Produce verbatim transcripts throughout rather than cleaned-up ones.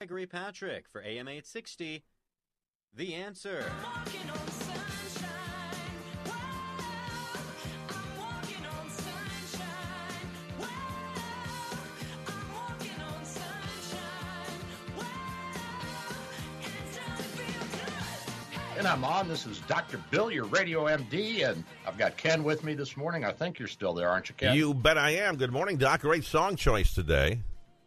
Gregory Patrick for A M eight sixty, The Answer. Walking on sunshine, wow, I'm walking on sunshine, wow, I'm walking on sunshine, wow, it does feel good. Hey. And I'm on. This is Doctor Bill, your radio M D, and I've got Ken with me this morning. I think you're still there, aren't you, Ken? You bet I am. Good morning, Doc. Great song choice today.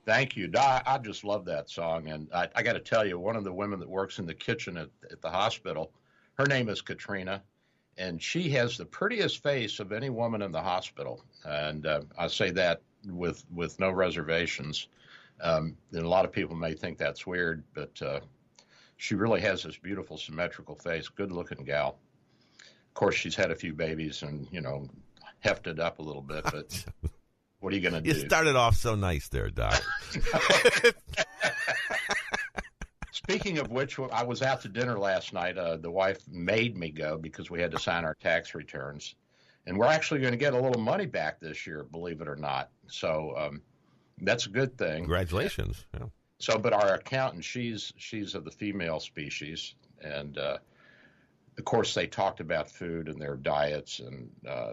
Thank you. I, I just love that song. And I, I got to tell you, one of the women that works in the kitchen at, at the hospital, her name is Katrina, and she has the prettiest face of any woman in the hospital. And uh, I say that with, with no reservations. Um, and a lot of people may think that's weird, but uh, she really has this beautiful, symmetrical face, good-looking gal. Of course, she's had a few babies and, you know, hefted up a little bit, but... What are you going to do? You started off so nice there, Doc. Speaking of which, I was out to dinner last night. Uh, the wife made me go because we had to sign our tax returns. And we're actually going to get a little money back this year, believe it or not. So um, that's a good thing. Congratulations. Yeah. So, but our accountant, she's she's of the female species. And, uh, of course, they talked about food and their diets and uh,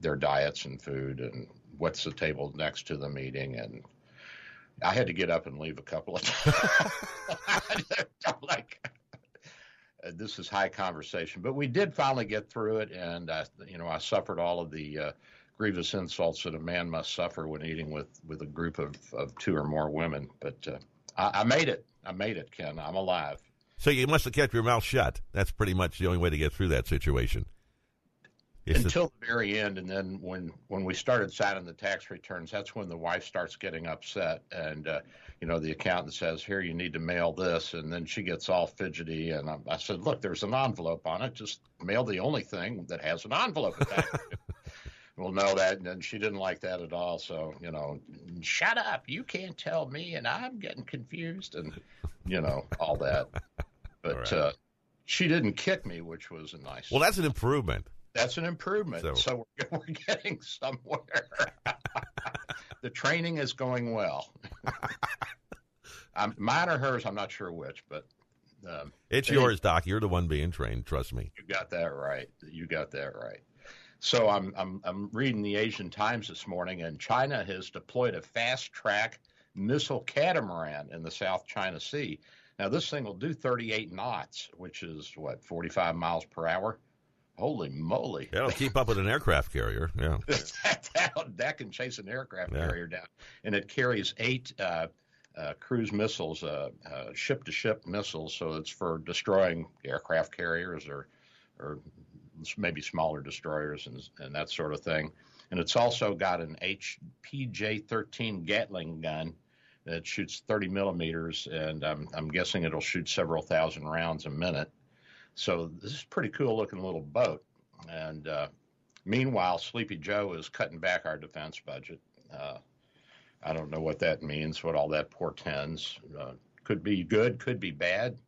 their diets and food and what's the table next to the meeting, and I had to get up and leave a couple of times. I'm like, this is high conversation, but we did finally get through it, and I, you know, I suffered all of the uh, grievous insults that a man must suffer when eating with, with a group of, of two or more women, but uh, I, I made it. I made it, Ken. I'm alive. So you must have kept your mouth shut. That's pretty much the only way to get through that situation. It's until the very end, and then when, when we started signing the tax returns, that's when the wife starts getting upset, and, uh, you know, the accountant says, here, you need to mail this, and then she gets all fidgety, and I, I said, look, there's an envelope on it, just mail the only thing that has an envelope. Well, no, that, and then she didn't like that at all, so, you know, shut up, you can't tell me, and I'm getting confused, and, you know, all that. But all right. uh, she didn't kick me, which was a nice... Well, that's an improvement. That's an improvement, so, so we're, we're getting somewhere. The training is going well. I'm, mine or hers, I'm not sure which, but... Um, it's they, yours, Doc. You're the one being trained, trust me. You got that right. You got that right. So I'm, I'm, I'm reading the Asian Times this morning, and China has deployed a fast-track missile catamaran in the South China Sea. Now, this thing will do thirty-eight knots, which is, what, forty-five miles per hour? Holy moly. That'll keep up with an aircraft carrier. Yeah. that, that can chase an aircraft yeah. carrier down. And it carries eight uh, uh, cruise missiles, uh, uh, ship-to-ship missiles, so it's for destroying aircraft carriers or or maybe smaller destroyers and, and that sort of thing. And it's also got an H P J thirteen Gatling gun that shoots thirty millimeters, and I'm, I'm guessing it'll shoot several thousand rounds a minute. So this is a pretty cool-looking little boat. And uh, meanwhile, Sleepy Joe is cutting back our defense budget. Uh, I don't know what that means, what all that portends. Uh, could be good, could be bad.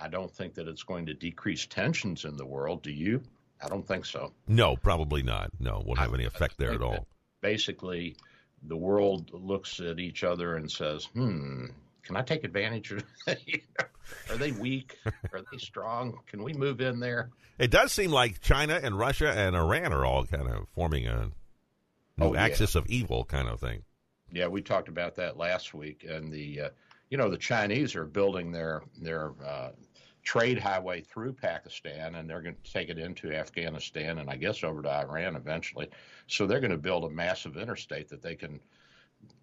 I don't think that it's going to decrease tensions in the world. Do you? I don't think so. No, probably not. No, it won't have any effect there at all. Basically, the world looks at each other and says, hmm, can I take advantage of you know, are they weak? Are they strong? Can we move in there? It does seem like China and Russia and Iran are all kind of forming a new oh, yeah. axis of evil kind of thing. Yeah, we talked about that last week. And the, uh, you know, the Chinese are building their their uh, trade highway through Pakistan, and they're going to take it into Afghanistan and I guess over to Iran eventually. So they're going to build a massive interstate that they can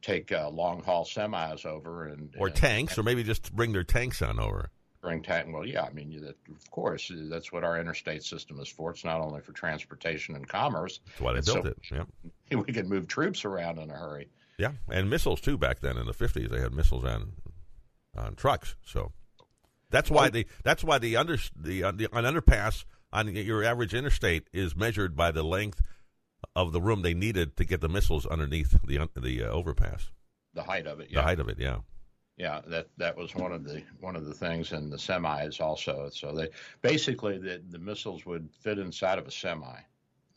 take uh, long-haul semis over. and Or and, tanks, and, or maybe just bring their tanks on over. Bring tank. Well, yeah, I mean, you, that, of course, that's what our interstate system is for. It's not only for transportation and commerce. That's why they built so it, yeah. We can move troops around in a hurry. Yeah, and missiles, too, back then in the fifties. They had missiles on on trucks. So that's why the that's why the under the, uh, the an underpass on your average interstate is measured by the length of the room they needed to get the missiles underneath the the uh, overpass. The height of it. Yeah. The height of it. Yeah. Yeah, that that was one of the one of the things in the semis also. So they basically the, the missiles would fit inside of a semi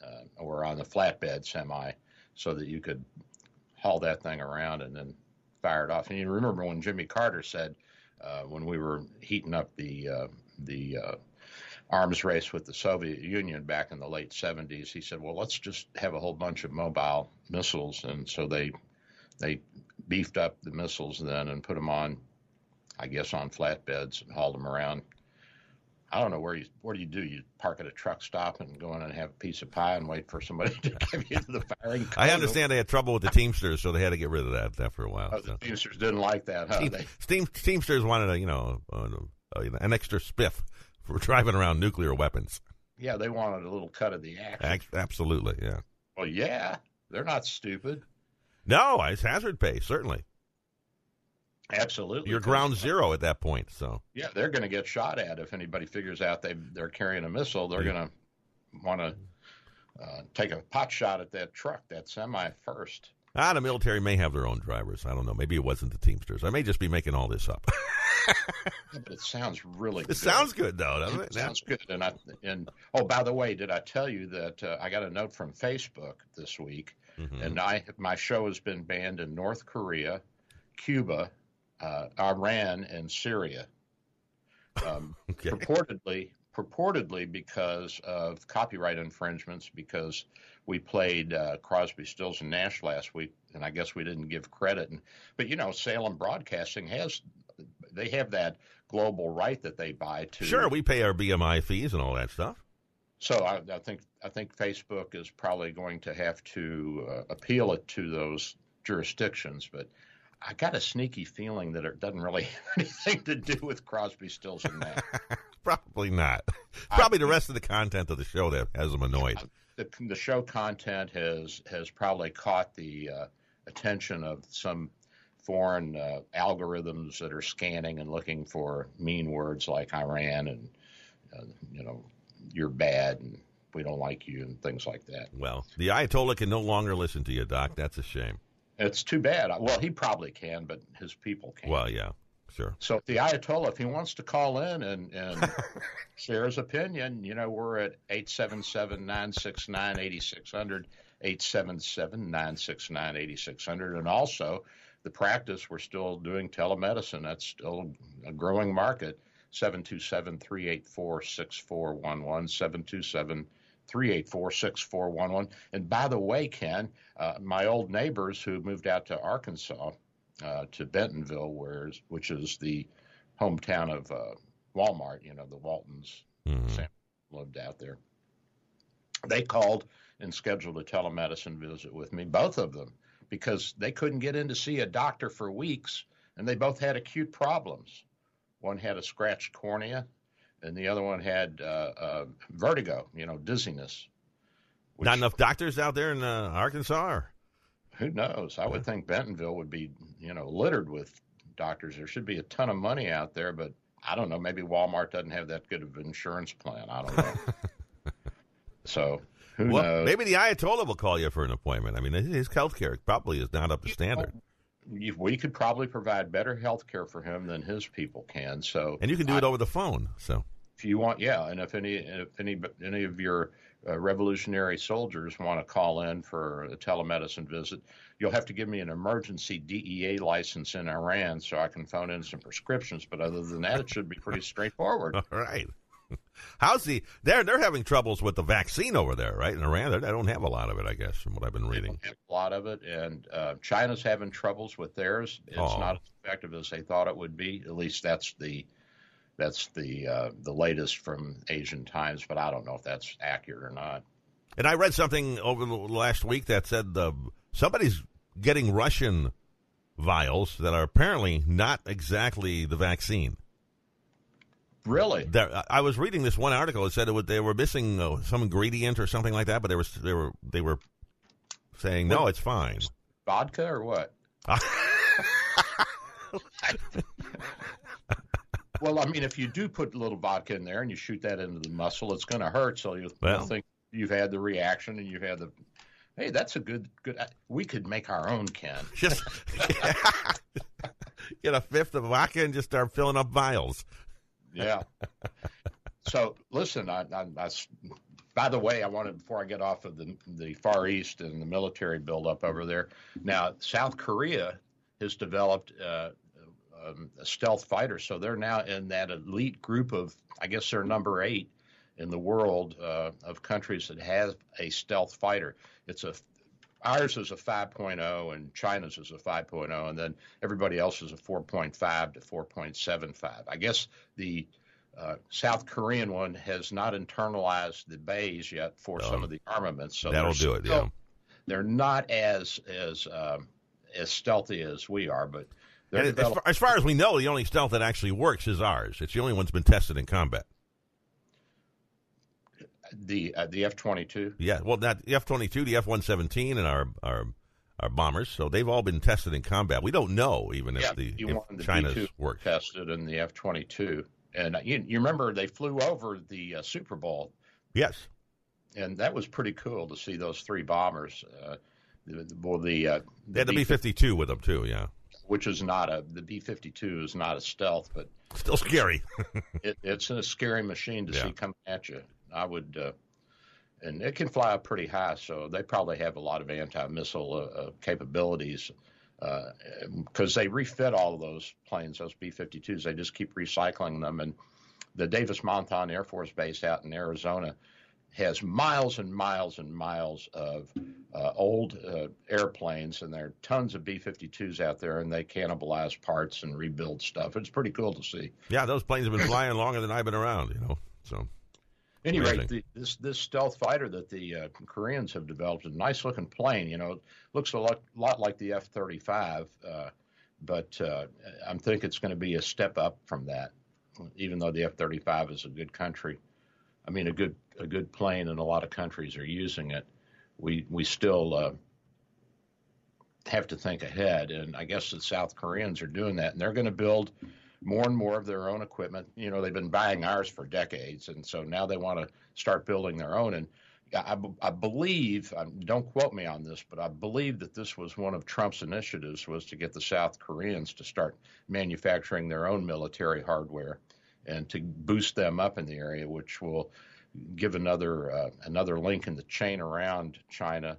uh, or on the flatbed semi, so that you could haul that thing around and then fire it off. And you remember when Jimmy Carter said uh, when we were heating up the uh, the uh, arms race with the Soviet Union back in the late seventies, he said, "Well, let's just have a whole bunch of mobile missiles," and so they. They beefed up the missiles then and put them on, I guess, on flatbeds and hauled them around. I don't know where you, what do you do? You park at a truck stop and go in and have a piece of pie and wait for somebody to give you the firing code. I understand they had trouble with the Teamsters, so they had to get rid of that after a while. Oh, the so. Teamsters didn't like that, huh? Team, they, Team, Teamsters wanted a, you know, uh, uh, an extra spiff for driving around nuclear weapons. Yeah, they wanted a little cut of the action. Absolutely, yeah. Well, yeah, they're not stupid. No, it's hazard pay, certainly. Absolutely. You're ground zero at that point. So yeah, they're going to get shot at if anybody figures out they, they're carrying a missile. They're yeah. going to want to uh, take a pot shot at that truck, that semi first. Ah, the military may have their own drivers. I don't know. Maybe it wasn't the Teamsters. I may just be making all this up. Yeah, but it sounds really good. It sounds good, though, doesn't it? It sounds good. And, I, and oh, by the way, did I tell you that uh, I got a note from Facebook this week? Mm-hmm. And I, my show has been banned in North Korea, Cuba, uh, Iran, and Syria, um, okay. purportedly purportedly because of copyright infringements, because we played uh, Crosby, Stills, and Nash last week, and I guess we didn't give credit. And, but, you know, Salem Broadcasting has – they have that global right that they buy to – Sure, we pay our B M I fees and all that stuff. So I, I think I think Facebook is probably going to have to uh, appeal it to those jurisdictions, but I got a sneaky feeling that it doesn't really have anything to do with Crosby, Stills, and Nash. Probably not. Probably I, the rest of the content of the show that has them annoyed. The, the show content has has probably caught the uh, attention of some foreign uh, algorithms that are scanning and looking for mean words like Iran and uh, you know. You're bad and we don't like you and things like that. Well, the Ayatollah can no longer listen to you, Doc. That's a shame. It's too bad. Well, he probably can, but his people can't. Well, yeah, sure. So the Ayatollah, if he wants to call in and, and share his opinion, you know, we're at eight seven seven, nine six nine, eight six zero zero, eight seven seven, nine six nine, eight six zero zero. And also the practice, we're still doing telemedicine. That's still a growing market. seven two seven, three eight four, six four one one, seven two seven, three eight four, six four one one. And by the way, Ken, uh, my old neighbors who moved out to Arkansas, uh, to Bentonville, where, which is the hometown of uh, Walmart, you know, the Waltons, mm-hmm. Sam lived out there. They called and scheduled a telemedicine visit with me, both of them, because they couldn't get in to see a doctor for weeks, and they both had acute problems. One had a scratched cornea, and the other one had uh, uh, vertigo, you know, dizziness. Which, not enough doctors out there in uh, Arkansas? Or? Who knows? I yeah. would think Bentonville would be, you know, littered with doctors. There should be a ton of money out there, but I don't know. Maybe Walmart doesn't have that good of an insurance plan. I don't know. So who well, knows? Maybe the Ayatollah will call you for an appointment. I mean, his health care probably is not up to standard. Know. We could probably provide better health care for him than his people can. So, and you can do I, it over the phone. So, if you want, yeah, and if any, if any, any of your uh, revolutionary soldiers want to call in for a telemedicine visit, you'll have to give me an emergency D E A license in Iran so I can phone in some prescriptions. But other than that, it should be pretty straightforward. All right. How's the? They're they're having troubles with the vaccine over there, right? In Iran, they don't have a lot of it, I guess, from what I've been reading. They don't have a lot of it, and uh, China's having troubles with theirs. It's oh. not as effective as they thought it would be. At least that's the that's the uh, the latest from Asian Times, but I don't know if that's accurate or not. And I read something over the last week that said uh, somebody's getting Russian vials that are apparently not exactly the vaccine. Really? There, I was reading this one article that said it would, they were missing uh, some ingredient or something like that, but they were they were they were saying what? No, it's fine. Vodka or what? Well, I mean, if you do put a little vodka in there and you shoot that into the muscle, it's going to hurt. So you'll, well, you'll think you've had the reaction and you've had the. Hey, that's a good good. We could make our own can. Just yeah. Get a fifth of vodka and just start filling up vials. Yeah. So listen, I, I, I, by the way, I wanted before I get off of the the Far East and the military buildup over there. Now, South Korea has developed uh, um, a stealth fighter, so they're now in that elite group of, I guess they're number eight in the world uh, of countries that have a stealth fighter. It's a ours is a five point oh and China's is a five point oh, and then everybody else is a four point five to four point seven five. I guess the Uh, South Korean one has not internalized the bays yet for um, some of the armaments. So that'll do it, still, yeah. They're not as as um, as stealthy as we are, but they're as, developing- as, far, as far as we know, the only stealth that actually works is ours. It's the only one that's been tested in combat. The uh, the F twenty-two? Yeah, well, not the F twenty-two, the F one seventeen, and our, our our bombers. So they've all been tested in combat. We don't know even yeah, if the, you if want the China's B two works. Tested in the F twenty-two. And you, you remember they flew over the uh, Super Bowl. Yes. And that was pretty cool to see those three bombers. Uh, the, well, the, uh, the they had the B fifty-two with them, too, yeah. Which is not a – the B fifty-two is not a stealth, but – still scary. it, it's a scary machine to yeah. see coming at you. I would uh, – and it can fly up pretty high, so they probably have a lot of anti-missile uh, uh, capabilities. Because uh, they refit all of those planes, those B fifty-twos. They just keep recycling them. And the Davis-Monthan Air Force Base out in Arizona has miles and miles and miles of uh, old uh, airplanes, and there are tons of B fifty-twos out there, and they cannibalize parts and rebuild stuff. It's pretty cool to see. Yeah, those planes have been flying longer than I've been around, you know. So, at any rate, the, this this stealth fighter that the uh, Koreans have developed, a nice looking plane, you know, it looks a lot, lot like the F thirty-five, uh, but uh, I think it's going to be a step up from that, even though the F thirty-five is a good country. I mean, a good a good plane, and a lot of countries are using it. We, we still uh, have to think ahead, and I guess the South Koreans are doing that, and they're going to build more and more of their own equipment. You know, they've been buying ours for decades, and so now they want to start building their own. And I, I believe, don't quote me on this, but I believe that this was one of Trump's initiatives, was to get the South Koreans to start manufacturing their own military hardware and to boost them up in the area, which will give another uh, another link in the chain around China.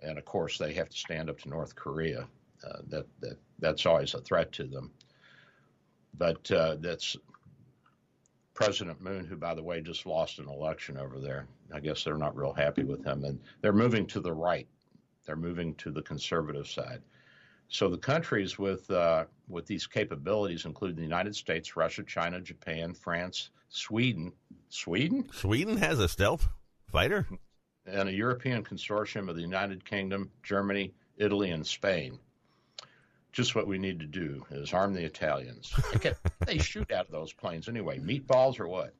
And, of course, they have to stand up to North Korea. Uh, that, that that's always a threat to them. But uh, that's President Moon, who, by the way, just lost an election over there. I guess they're not real happy with him. And they're moving to the right. They're moving to the conservative side. So the countries with uh, with these capabilities include the United States, Russia, China, Japan, France, Sweden. Sweden? Sweden has a stealth fighter? And a European consortium of the United Kingdom, Germany, Italy, and Spain. Just what we need to do is harm the Italians. Okay, they shoot out of those planes anyway. Meatballs or what?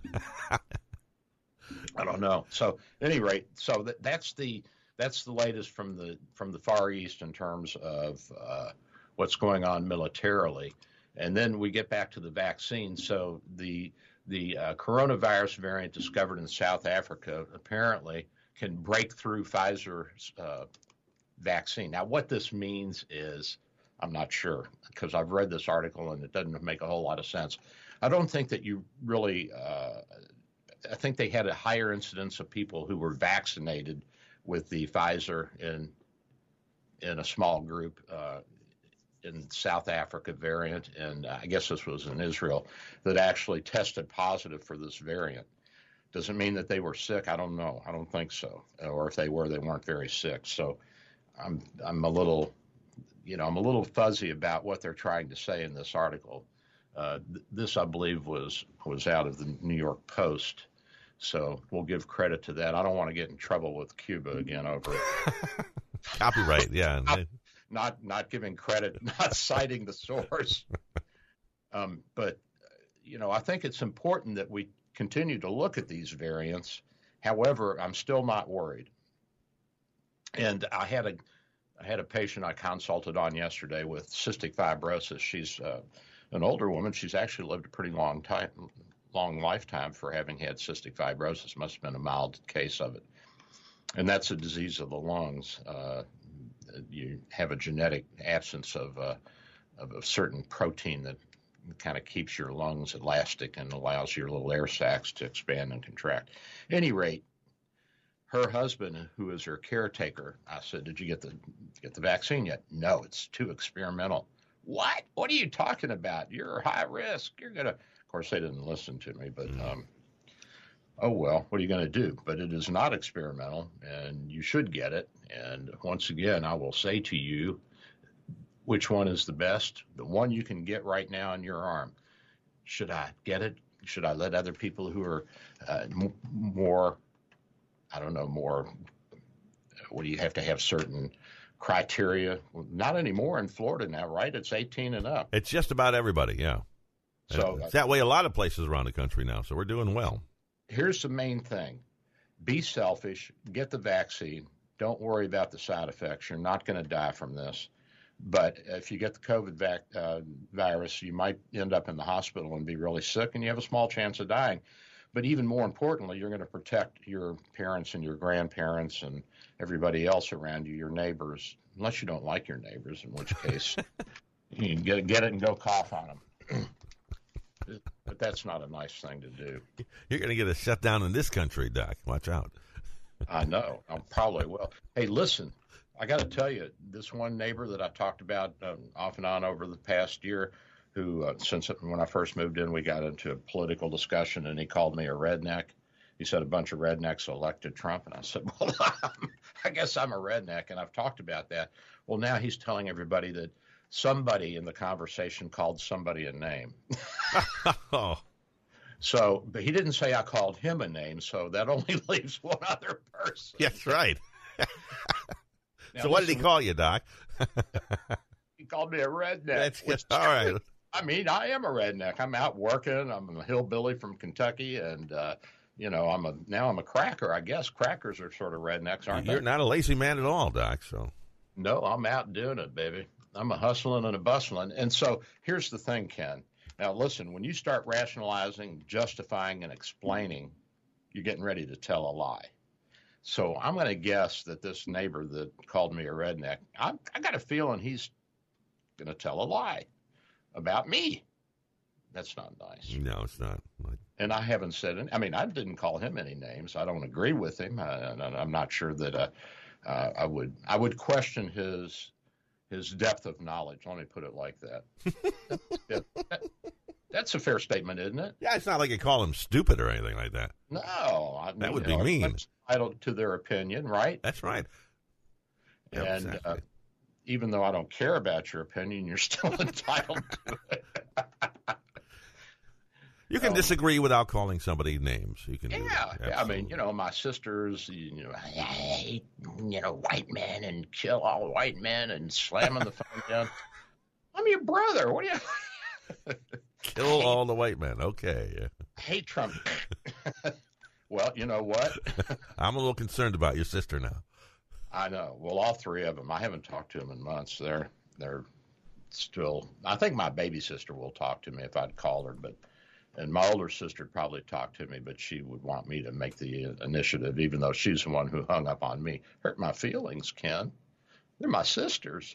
I don't know. So, at any rate, so that, that's the that's the latest from the from the Far East in terms of uh, what's going on militarily. And then we get back to the vaccine. So the the uh, coronavirus variant discovered in South Africa apparently can break through Pfizer's uh, vaccine. Now, what this means is, I'm not sure, because I've read this article and it doesn't make a whole lot of sense. I don't think that you really uh, – I think they had a higher incidence of people who were vaccinated with the Pfizer in in a small group uh, in South Africa variant, and I guess this was in Israel, that actually tested positive for this variant. Does it mean that they were sick? I don't know. I don't think so. Or if they were, they weren't very sick. So I'm I'm a little – You know, I'm a little fuzzy about what they're trying to say in this article. Uh, th- this, I believe, was was out of the New York Post, so we'll give credit to that. I don't want to get in trouble with Cuba again over it. Copyright, yeah. Not, not not giving credit, not citing the source. Um, but, you know, I think it's important that we continue to look at these variants. However, I'm still not worried. And I had a... I had a patient I consulted on yesterday with cystic fibrosis. She's uh, an older woman. She's actually lived a pretty long time, long lifetime for having had cystic fibrosis. Must have been a mild case of it. And that's a disease of the lungs. Uh, you have a genetic absence of, uh, of a certain protein that kind of keeps your lungs elastic and allows your little air sacs to expand and contract. At any rate, her husband, who is her caretaker, I said, did you get the get the vaccine yet? No, it's too experimental. What? What are you talking about? You're high risk. You're going to, of course, they didn't listen to me, but um, oh, well, what are you going to do? But it is not experimental, and you should get it. And once again, I will say to you, which one is the best? The one you can get right now in your arm. Should I get it? Should I let other people who are uh, m- more, I don't know, more, what do you have to have certain criteria? Well, not anymore in Florida now, right? It's eighteen and up. It's just about everybody, yeah. So it's that way a lot of places around the country now, so we're doing well. Here's the main thing. Be selfish. Get the vaccine. Don't worry about the side effects. You're not going to die from this. But if you get the COVID vac- uh, virus, you might end up in the hospital and be really sick, and you have a small chance of dying. But even more importantly, you're going to protect your parents and your grandparents and everybody else around you, your neighbors, unless you don't like your neighbors, in which case you can get, get it and go cough on them. But that's not a nice thing to do. You're going to get a shutdown in this country, Doc. Watch out. I know. I probably will. Hey, listen. I got to tell you, this one neighbor that I talked about um, off and on over the past year, who uh, since when I first moved in, we got into a political discussion, and he called me a redneck. He said a bunch of rednecks elected Trump, and I said, well, I'm, I guess I'm a redneck, and I've talked about that. Well, now he's telling everybody that somebody in the conversation called somebody a name. Oh. So, but he didn't say I called him a name, so that only leaves one other person. That's right. Now, so what listen, did he call you, Doc? He called me a redneck. That's which, all right. I mean, I am a redneck. I'm out working. I'm a hillbilly from Kentucky, and uh, you know, I'm a now I'm a cracker. I guess crackers are sort of rednecks, aren't You're they? You're not a lazy man at all, Doc. So no, I'm out doing it, baby. I'm a hustling and a bustling. And so here's the thing, Ken. Now listen, when you start rationalizing, justifying, and explaining, you're getting ready to tell a lie. So I'm going to guess that this neighbor that called me a redneck, I, I got a feeling he's going to tell a lie about me. That's not nice. No, it's not. And I haven't said any. I mean, I didn't call him any names. I don't agree with him. I, I'm not sure that uh, uh, I would. I would question his his depth of knowledge. Let me put it like that. that, that that's a fair statement, isn't it? Yeah, it's not like you call him stupid or anything like that. No, I mean, that would be know, mean. Entitled to their opinion, right? That's right. Yeah, and exactly. uh, even though I don't care about your opinion, you're still entitled to it. You can um, disagree without calling somebody names. You can. Yeah, yeah. I mean, you know, my sisters, you know, I hate, you know, white men and kill all white men and slamming the phone down. I'm your brother. What do you? Kill hate, all the white men. Okay. Yeah. I hate Trump. Well, you know what? I'm a little concerned about your sister now. I know. Well, all three of them. I haven't talked to them in months. They're they're still. I think my baby sister will talk to me if I'd call her, but and my older sister would probably talk to me, but she would want me to make the initiative, even though she's the one who hung up on me. Hurt my feelings, Ken. They're my sisters.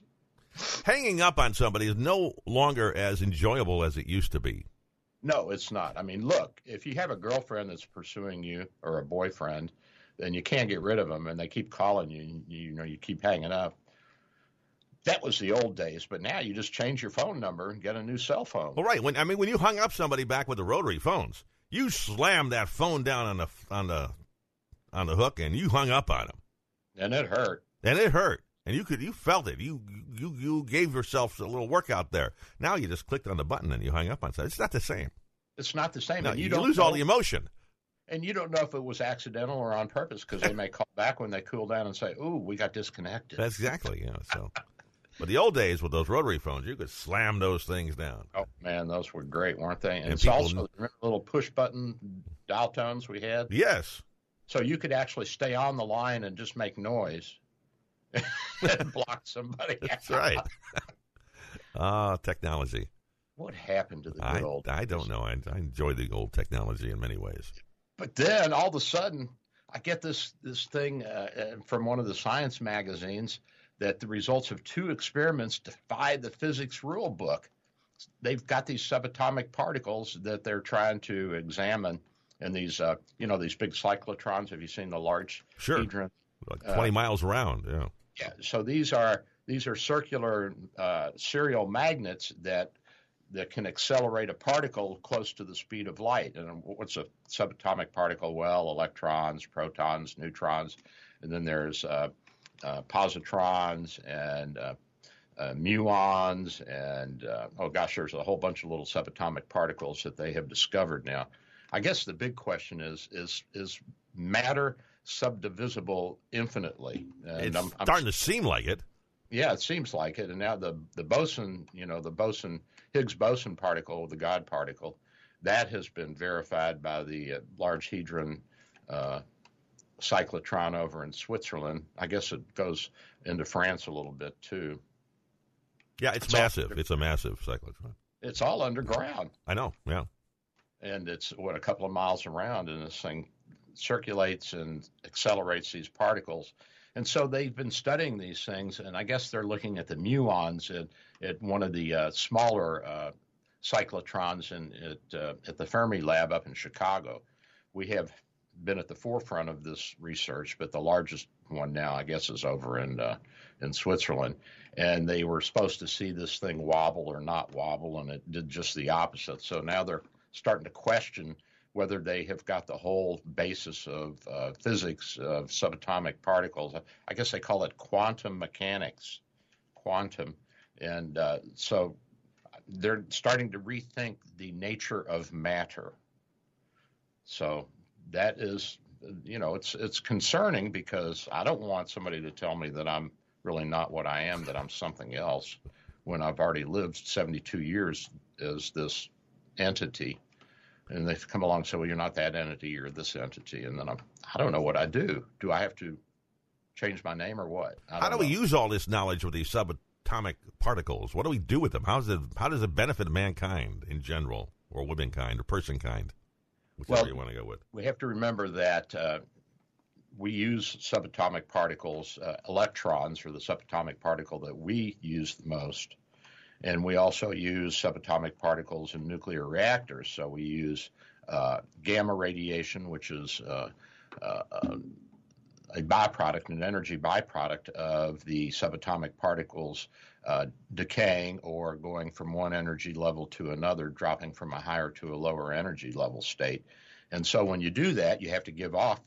Hanging up on somebody is no longer as enjoyable as it used to be. No, it's not. I mean, look, if you have a girlfriend that's pursuing you or a boyfriend, then you can't get rid of them, and they keep calling you, and you, you know, you keep hanging up. That was the old days, but now you just change your phone number and get a new cell phone. Well, right. When I mean, when you hung up somebody back with the rotary phones, you slammed that phone down on the on the on the hook, and you hung up on them. And it hurt. And it hurt. And you could you felt it. You you you gave yourself a little workout there. Now you just clicked on the button and you hung up on something. It's not the same. It's not the same. No, and you, you don't lose know, all the emotion. And you don't know if it was accidental or on purpose because they may call back when they cool down and say, "Ooh, we got disconnected." That's exactly, yeah. So, but the old days with those rotary phones, you could slam those things down. Oh man, those were great, weren't they? And, and it's people, also remember the little push button dial tones we had. Yes. So you could actually stay on the line and just make noise. And block somebody. That's out. Right. Ah, uh, technology. What happened to the good I, old days? I don't know. I, I enjoy the old technology in many ways. But then all of a sudden, I get this this thing uh, from one of the science magazines that the results of two experiments defy the physics rule book. They've got these subatomic particles that they're trying to examine in these, uh, you know, these big cyclotrons. Have you seen the Large Hadron? Sure, like twenty uh, miles around. Yeah. Yeah. So these are these are circular uh, serial magnets that that can accelerate a particle close to the speed of light. And what's a subatomic particle? Well, electrons, protons, neutrons, and then there's uh, uh, positrons and uh, uh, muons, and uh, oh gosh, there's a whole bunch of little subatomic particles that they have discovered now. I guess the big question is, is, is matter subdivisible infinitely? And it's I'm, starting I'm, to seem like it. Yeah, it seems like it. And now the, the boson, you know, the boson, Higgs-Boson particle, the God particle, that has been verified by the uh, Large Hadron uh, cyclotron over in Switzerland. I guess it goes into France a little bit, too. Yeah, it's, it's massive. Under- it's a massive cyclotron. It's all underground. I know, yeah. And it's, what, a couple of miles around, and this thing circulates and accelerates these particles. And so they've been studying these things, and I guess they're looking at the muons at, at one of the uh, smaller uh, cyclotrons in, at, uh, at the Fermi lab up in Chicago. We have been at the forefront of this research, but the largest one now, I guess, is over in uh, in Switzerland. And they were supposed to see this thing wobble or not wobble, and it did just the opposite. So now they're starting to question whether they have got the whole basis of uh, physics of subatomic particles. I guess they call it quantum mechanics, quantum. And uh, so they're starting to rethink the nature of matter. So that is, you know, it's it's concerning, because I don't want somebody to tell me that I'm really not what I am, that I'm something else, when I've already lived seventy-two years as this entity. And they've come along and say, well, you're not that entity, you're this entity. And then I'm, I don't know what I do. Do I have to change my name or what? How do we use all this knowledge with these subatomic particles? What do we do with them? How does it, how does it benefit mankind in general, or womankind, or personkind, whichever you want to go with? We have to remember that uh, we use subatomic particles. Uh, electrons are the subatomic particle that we use the most. And we also use subatomic particles in nuclear reactors. So we use uh, gamma radiation, which is uh, uh, a byproduct, an energy byproduct of the subatomic particles uh, decaying or going from one energy level to another, dropping from a higher to a lower energy level state. And so when you do that, you have to give off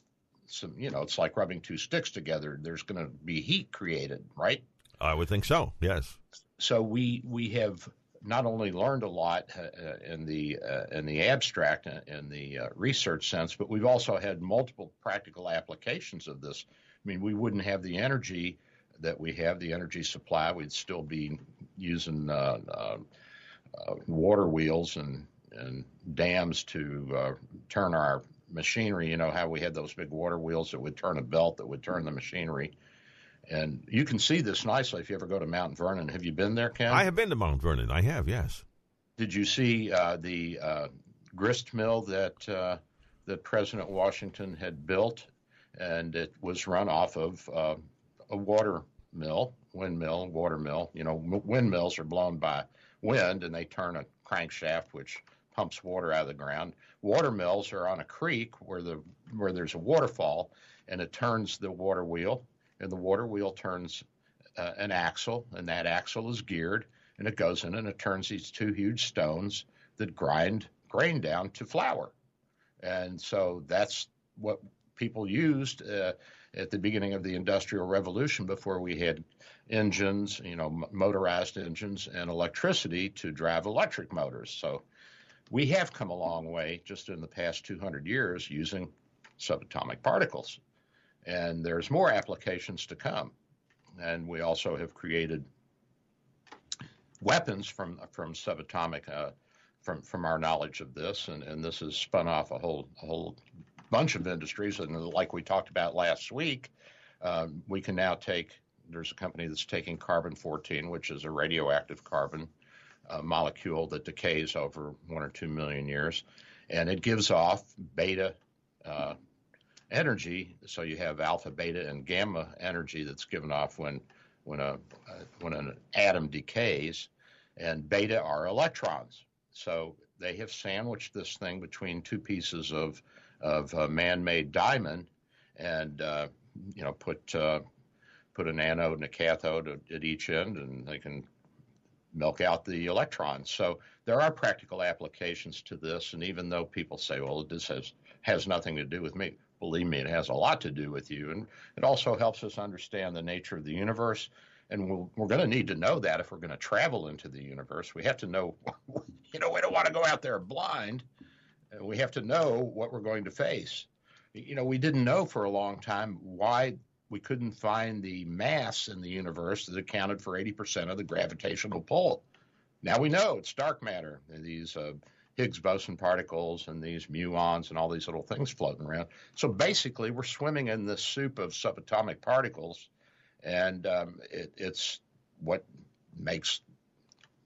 some, you know, it's like rubbing two sticks together. There's going to be heat created, right? I would think so, yes. So we we have not only learned a lot uh, in the uh, in the abstract and in the uh, research sense, but we've also had multiple practical applications of this. I mean, we wouldn't have the energy that we have, the energy supply. We'd still be using uh, uh, uh, water wheels and, and dams to uh, turn our machinery. You know how we had those big water wheels that would turn a belt that would turn the machinery. And you can see this nicely if you ever go to Mount Vernon. Have you been there, Ken? I have been to Mount Vernon. I have, yes. Did you see uh, the uh, grist mill that uh, that President Washington had built? And it was run off of uh, a water mill, windmill, water mill. You know, m- windmills are blown by wind, and they turn a crankshaft, which pumps water out of the ground. Water mills are on a creek where the where there's a waterfall, and it turns the water wheel. And the water wheel turns uh, an axle, and that axle is geared, and it goes in and it turns these two huge stones that grind grain down to flour. And so that's what people used uh, at the beginning of the Industrial Revolution, before we had engines, you know, motorized engines and electricity to drive electric motors. So we have come a long way just in the past two hundred years using subatomic particles. And there's more applications to come. And we also have created weapons from from subatomic, uh, from from our knowledge of this. And, and this has spun off a whole a whole bunch of industries. And like we talked about last week, um, we can now take, there's a company that's taking carbon fourteen, which is a radioactive carbon a molecule that decays over one or two million years, and it gives off beta uh, energy. So you have alpha, beta, and gamma energy that's given off when when a uh, when an atom decays, and beta are electrons. So they have sandwiched this thing between two pieces of of uh, man-made diamond, and uh, you know put uh, put an anode and a cathode at, at each end, and they can milk out the electrons. So there are practical applications to this, and even though people say, well, this has, has nothing to do with me, believe me, it has a lot to do with you, and it also helps us understand the nature of the universe, and we'll, we're going to need to know that if we're going to travel into the universe. We have to know, you know, we don't want to go out there blind. We have to know what we're going to face. You know, we didn't know for a long time why we couldn't find the mass in the universe that accounted for eighty percent of the gravitational pull. Now we know it's dark matter, these uh, Higgs-Boson particles and these muons and all these little things floating around. So basically we're swimming in this soup of subatomic particles, and um, it, it's what makes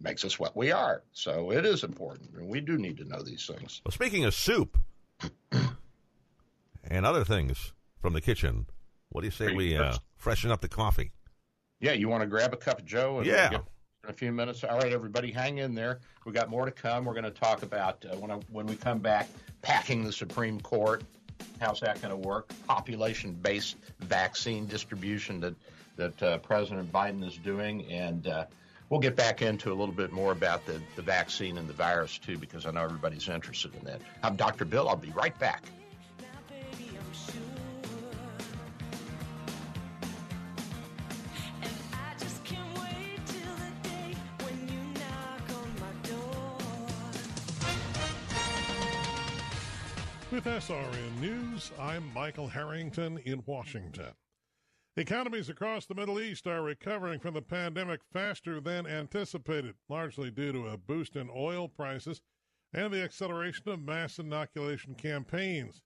makes us what we are. So it is important, and we do need to know these things. Well, speaking of soup and other things from the kitchen, what do you say we uh, freshen up the coffee? Yeah, you want to grab a cup of Joe? And yeah. We'll get in a few minutes. All right, everybody, hang in there. We got more to come. We're going to talk about, uh, when I, when we come back, packing the Supreme Court. How's that going to work? Population-based vaccine distribution that, that uh, President Biden is doing. And uh, we'll get back into a little bit more about the, the vaccine and the virus, too, because I know everybody's interested in that. I'm Doctor Bill. I'll be right back. With S R N News, I'm Michael Harrington in Washington. Economies across the Middle East are recovering from the pandemic faster than anticipated, largely due to a boost in oil prices and the acceleration of mass inoculation campaigns.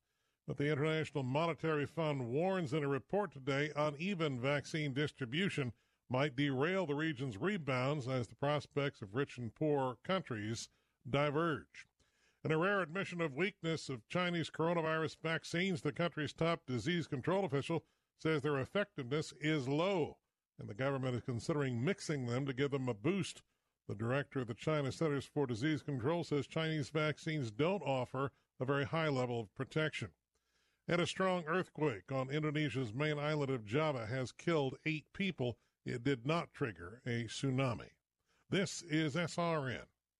But the International Monetary Fund warns in a report today uneven vaccine distribution might derail the region's rebounds as the prospects of rich and poor countries diverge. In a rare admission of weakness of Chinese coronavirus vaccines, the country's top disease control official says their effectiveness is low, and the government is considering mixing them to give them a boost. The director of the China Centers for Disease Control says Chinese vaccines don't offer a very high level of protection. And a strong earthquake on Indonesia's main island of Java has killed eight people. It did not trigger a tsunami. This is S R N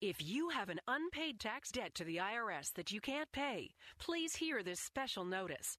If you have an unpaid tax debt to the I R S that you can't pay, please hear this special notice.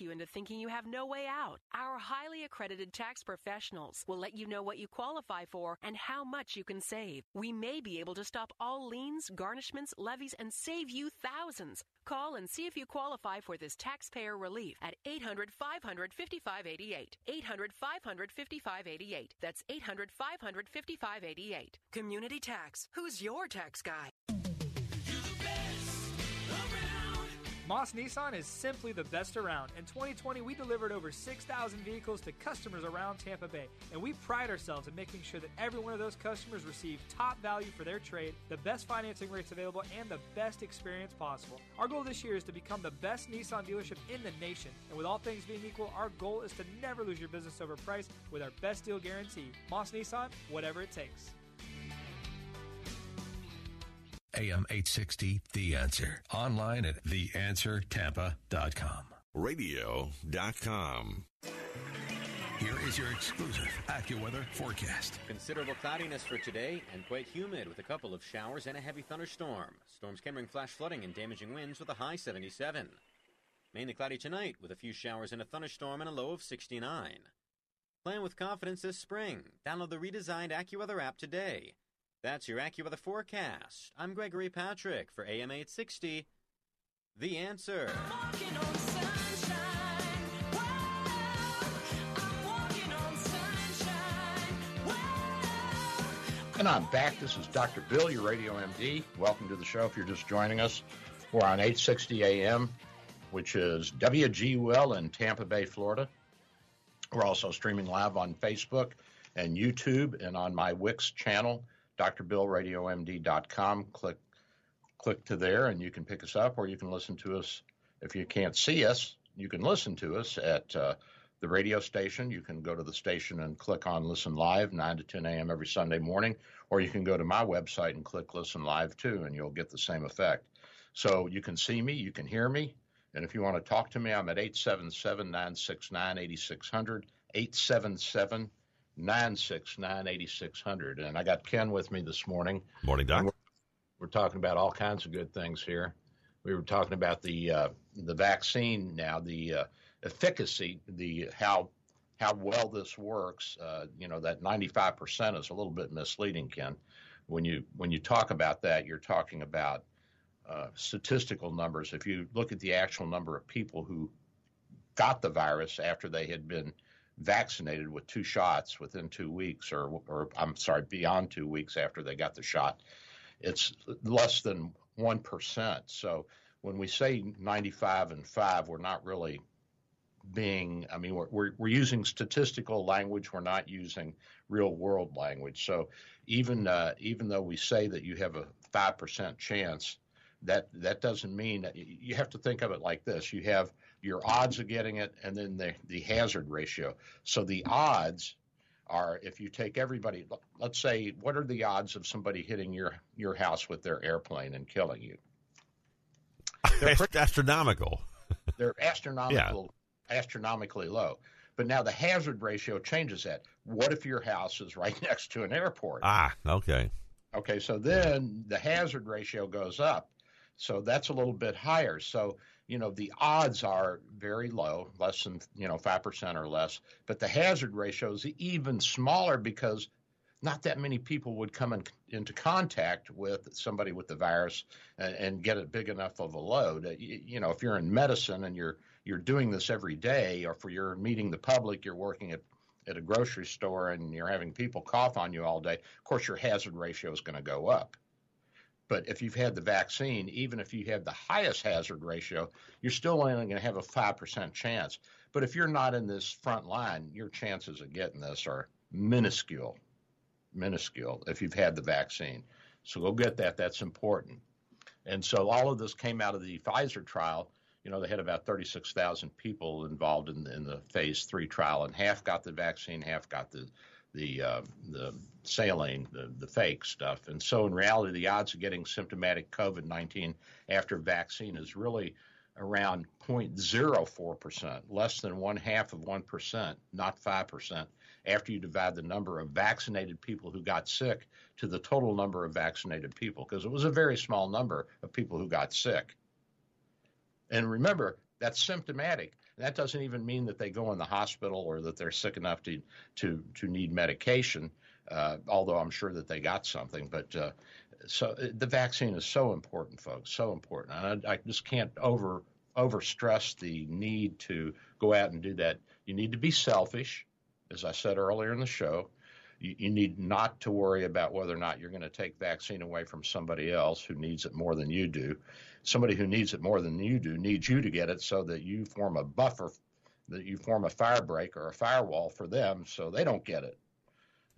you into thinking you have no way out. Our highly accredited tax professionals will let you know what you qualify for and how much you can save. We may be able to stop all liens, garnishments, levies, and save you thousands. Call and see if you qualify for this taxpayer relief at eight hundred, five hundred, fifty-five eighty-eight. eight hundred, five hundred, fifty-five eighty-eight. That's eight hundred, five hundred, fifty-five eighty-eight. Community Tax. Who's your tax guy? Moss Nissan is simply the best around. In twenty twenty, we delivered over six thousand vehicles to customers around Tampa Bay, and we pride ourselves in making sure that every one of those customers receive top value for their trade, the best financing rates available, and the best experience possible. Our goal this year is to become the best Nissan dealership in the nation, and with all things being equal, our goal is to never lose your business over price with our best deal guarantee. Moss Nissan, whatever it takes. A M eight sixty, The Answer. Online at the answer tampa dot com. radio dot com. Here is your exclusive AccuWeather forecast. Considerable cloudiness for today and quite humid with a couple of showers and a heavy thunderstorm. Storms can bring flash flooding and damaging winds with a high seventy-seven. Mainly cloudy tonight with a few showers and a thunderstorm and a low of sixty-nine. Plan with confidence this spring. Download the redesigned AccuWeather app today. That's your AccuWeather forecast. I'm Gregory Patrick for A M eight sixty, The Answer. I'm walking on sunshine. Whoa. I'm walking on sunshine. Whoa. And I'm back. This is Doctor Bill, your radio M D. Welcome to the show if you're just joining us. We're on eight sixty A M, which is W G U L in Tampa Bay, Florida. We're also streaming live on Facebook and YouTube and on my Wix channel, D R bill radio M D dot com. Click, click to there, and you can pick us up, or you can listen to us. If you can't see us, you can listen to us at uh, the radio station. You can go to the station and click on Listen Live, nine to ten a.m. every Sunday morning, or you can go to my website and click Listen Live, too, and you'll get the same effect. So you can see me, you can hear me, and if you want to talk to me, I'm at eight seven seven, nine six nine, eight six zero zero, eight seven seven, nine six nine, eight six zero zero. nine six nine, eight six zero zero. And I got Ken with me this morning. Morning, Doc. We're, we're talking about all kinds of good things here. We were talking about the uh, the vaccine now, the uh, efficacy, the how how well this works. Uh, you know, that ninety-five percent is a little bit misleading, Ken. When you when you talk about that, you're talking about uh, statistical numbers. If you look at the actual number of people who got the virus after they had been vaccinated with two shots within two weeks or, or I'm sorry, beyond two weeks after they got the shot, it's less than one percent. So when we say ninety-five and five, we're not really being, I mean, we're, we're, we're using statistical language. We're not using real world language. So even, uh, even though we say that you have a five percent chance, that, that doesn't mean that. You have to think of it like this. You have your odds of getting it, and then the, the hazard ratio. So the odds are, if you take everybody, let's say, what are the odds of somebody hitting your, your house with their airplane and killing you? They're pretty, astronomical. They're astronomical, yeah. Astronomically low. But now the hazard ratio changes that. What if your house is right next to an airport? Ah, okay. Okay, so then the hazard ratio goes up. So that's a little bit higher. So, you know, the odds are very low, less than, you know, five percent or less, but the hazard ratio is even smaller because not that many people would come in, into contact with somebody with the virus and, and get it big enough of a load. You, you know, if you're in medicine and you're you're doing this every day, or if you're meeting the public, you're working at, at a grocery store and you're having people cough on you all day, of course your hazard ratio is going to go up. But if you've had the vaccine, even if you have the highest hazard ratio, you're still only going to have a five percent chance. But if you're not in this front line, your chances of getting this are minuscule, minuscule if you've had the vaccine. So go get that. That's important. And so all of this came out of the Pfizer trial. You know, they had about thirty-six thousand people involved in, in the phase three trial, and half got the vaccine, half got the the uh, the saline, the, the fake stuff. And so in reality, the odds of getting symptomatic COVID nineteen after vaccine is really around zero point zero four percent, less than one half of one percent, not five percent, after you divide the number of vaccinated people who got sick to the total number of vaccinated people, because it was a very small number of people who got sick. And remember, that's symptomatic. That doesn't even mean that they go in the hospital or that they're sick enough to to, to need medication, uh, although I'm sure that they got something. But uh, so the vaccine is so important, folks, so important. And I, I just can't over over stress the need to go out and do that. You need to be selfish, as I said earlier in the show. You, you need not to worry about whether or not you're going to take vaccine away from somebody else who needs it more than you do. Somebody who needs it more than you do needs you to get it so that you form a buffer, that you form a fire break or a firewall for them so they don't get it.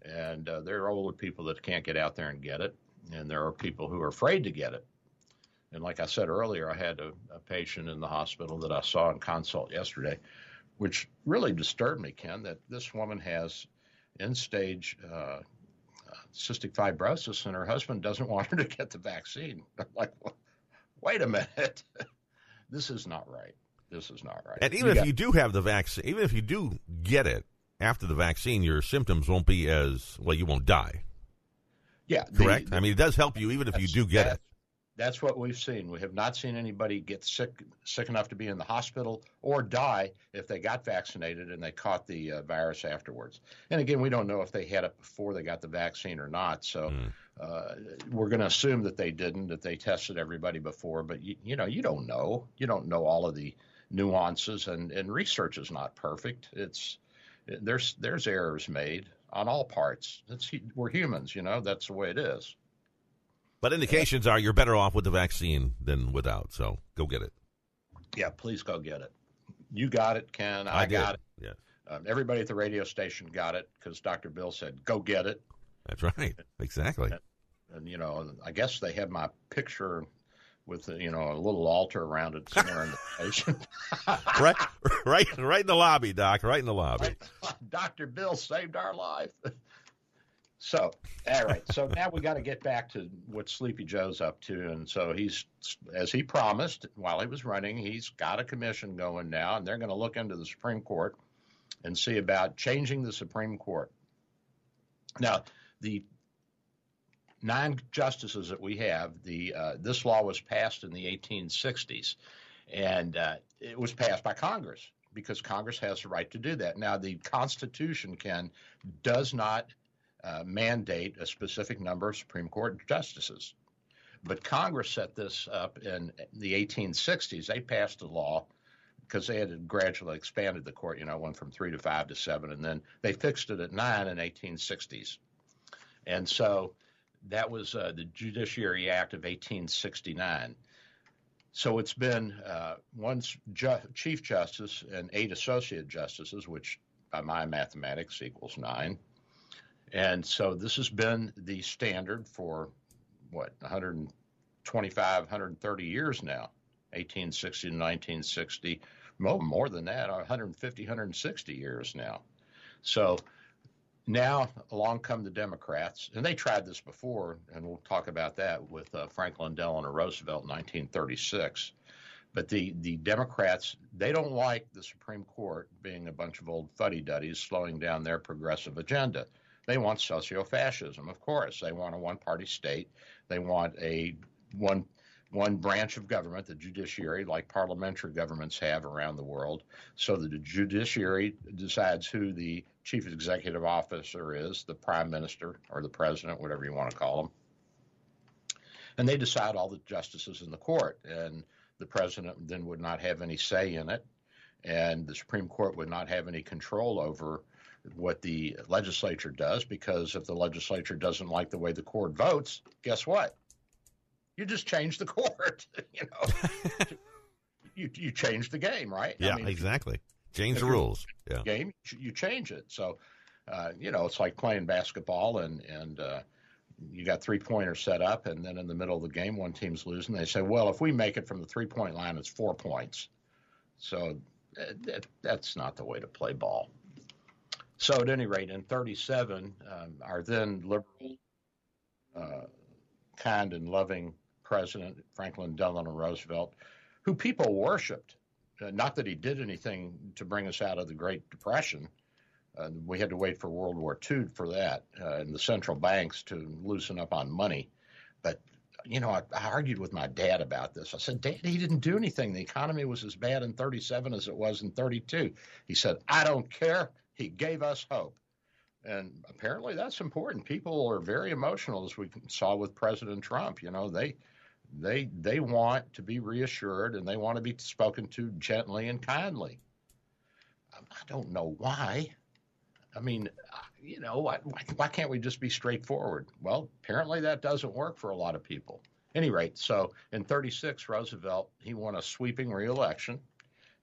And uh, there are older people that can't get out there and get it, and there are people who are afraid to get it. And like I said earlier, I had a, a patient in the hospital that I saw in consult yesterday, which really disturbed me, Ken, that this woman has end-stage uh, cystic fibrosis, and her husband doesn't want her to get the vaccine. I'm like, well, wait a minute. This is not right. This is not right. And even you if got- you do have the vaccine, even if you do get it after the vaccine, your symptoms won't be as, well, you won't die. Yeah. Correct? The, the, I mean, it does help you even if you do get that, it. That's what we've seen. We have not seen anybody get sick sick enough to be in the hospital or die if they got vaccinated and they caught the uh, virus afterwards. And again, we don't know if they had it before they got the vaccine or not. So mm. uh, we're going to assume that they didn't, that they tested everybody before. But, y- you know, you don't know. You don't know all of the nuances. And, and research is not perfect. It's there's there's errors made on all parts. It's, we're humans, you know. That's the way it is. But indications are you're better off with the vaccine than without, so go get it. Yeah, please go get it. You got it, Ken. I, I got it. it. Yeah. Um, everybody at the radio station got it because Doctor Bill said, go get it. That's right. Exactly. And, and, you know, I guess they have my picture with, you know, a little altar around it somewhere in the station. right, right, right in the lobby, Doc, right in the lobby. Doctor Bill saved our life. So, all right. So now we got to get back to what Sleepy Joe's up to. And so he's, as he promised while he was running, he's got a commission going now, and they're going to look into the Supreme Court and see about changing the Supreme Court. Now, the nine justices that we have, the uh, this law was passed in the eighteen sixties, and uh, it was passed by Congress because Congress has the right to do that. Now, the Constitution, Ken, does not Uh, mandate a specific number of Supreme Court justices. But Congress set this up in the eighteen sixties. They passed a law because they had gradually expanded the court, you know, went from three to five to seven, and then they fixed it at nine in eighteen sixties. And so that was uh, the Judiciary Act of eighteen sixty-nine. So it's been uh, one ju- Chief Justice and eight Associate Justices, which by my mathematics equals nine. And so this has been the standard for, what, one hundred twenty-five, one hundred thirty years now, eighteen sixty to nineteen sixty, more, more than that, one hundred fifty, one hundred sixty years now. So now along come the Democrats, and they tried this before, and we'll talk about that with uh, Franklin Delano Roosevelt in nineteen thirty-six. But the, the Democrats, they don't like the Supreme Court being a bunch of old fuddy-duddies slowing down their progressive agenda. They want socio-fascism, of course. They want a one-party state. They want a one one branch of government, the judiciary, like parliamentary governments have around the world. So the judiciary decides who the chief executive officer is, the prime minister or the president, whatever you want to call them. And they decide all the justices in the court, and the president then would not have any say in it, and the Supreme Court would not have any control over what the legislature does, because if the legislature doesn't like the way the court votes, guess what? You just change the court, you know. you you change the game, right? Yeah, I mean, exactly. Change the rules. Yeah. Game, you change it. So, uh, you know, it's like playing basketball, and and uh, you got three pointers set up, and then in the middle of the game, one team's losing. They say, well, if we make it from the three point line, it's four points. So that, that's not the way to play ball. So at any rate, in thirty-seven, um, our then liberal, uh, kind and loving President Franklin Delano Roosevelt, who people worshipped, uh, not that he did anything to bring us out of the Great Depression. Uh, we had to wait for World War Two for that, uh, and the central banks to loosen up on money. But, you know, I, I argued with my dad about this. I said, Dad, he didn't do anything. The economy was as bad in thirty-seven as it was in thirty-two. He said, I don't care. He gave us hope. And apparently that's important. People are very emotional, as we saw with President Trump. You know, they They they want to be reassured, and they want to be spoken to gently and kindly. I don't know why. I mean, you know, why, why can't we just be straightforward? Well, apparently that doesn't work for a lot of people. At any rate, so in thirty-six, Roosevelt, he won a sweeping reelection.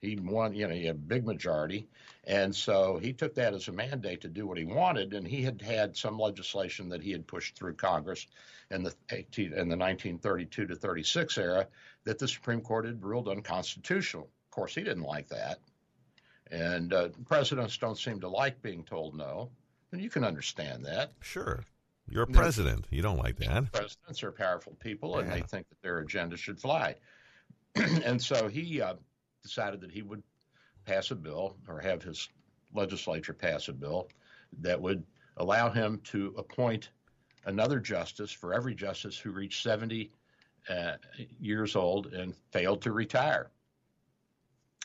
He won, you know, he had a big majority. And so he took that as a mandate to do what he wanted. And he had had some legislation that he had pushed through Congress in the eighteen, in the nineteen thirty-two to thirty-six era that the Supreme Court had ruled unconstitutional. Of course, he didn't like that. And uh, presidents don't seem to like being told no. And you can understand that. Sure. You're a president. You don't like that. Presidents are powerful people, and yeah. they think that their agenda should fly. And so he... Uh, decided that he would pass a bill, or have his legislature pass a bill, that would allow him to appoint another justice for every justice who reached seventy uh, years old and failed to retire.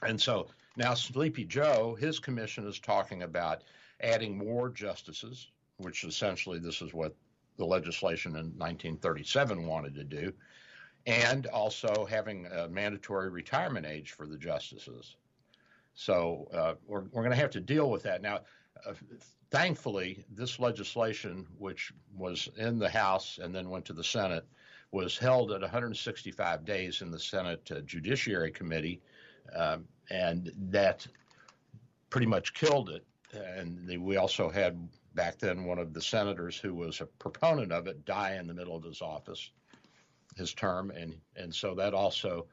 And so now Sleepy Joe, his commission is talking about adding more justices, which essentially this is what the legislation in nineteen thirty-seven wanted to do. And also having a mandatory retirement age for the justices. So uh, we're, we're going to have to deal with that. Now, uh, thankfully, this legislation, which was in the House and then went to the Senate, was held at one hundred sixty-five days in the Senate uh, Judiciary Committee, um, and that pretty much killed it. And the, we also had back then one of the senators who was a proponent of it die in the middle of his office. his term, and, and so that also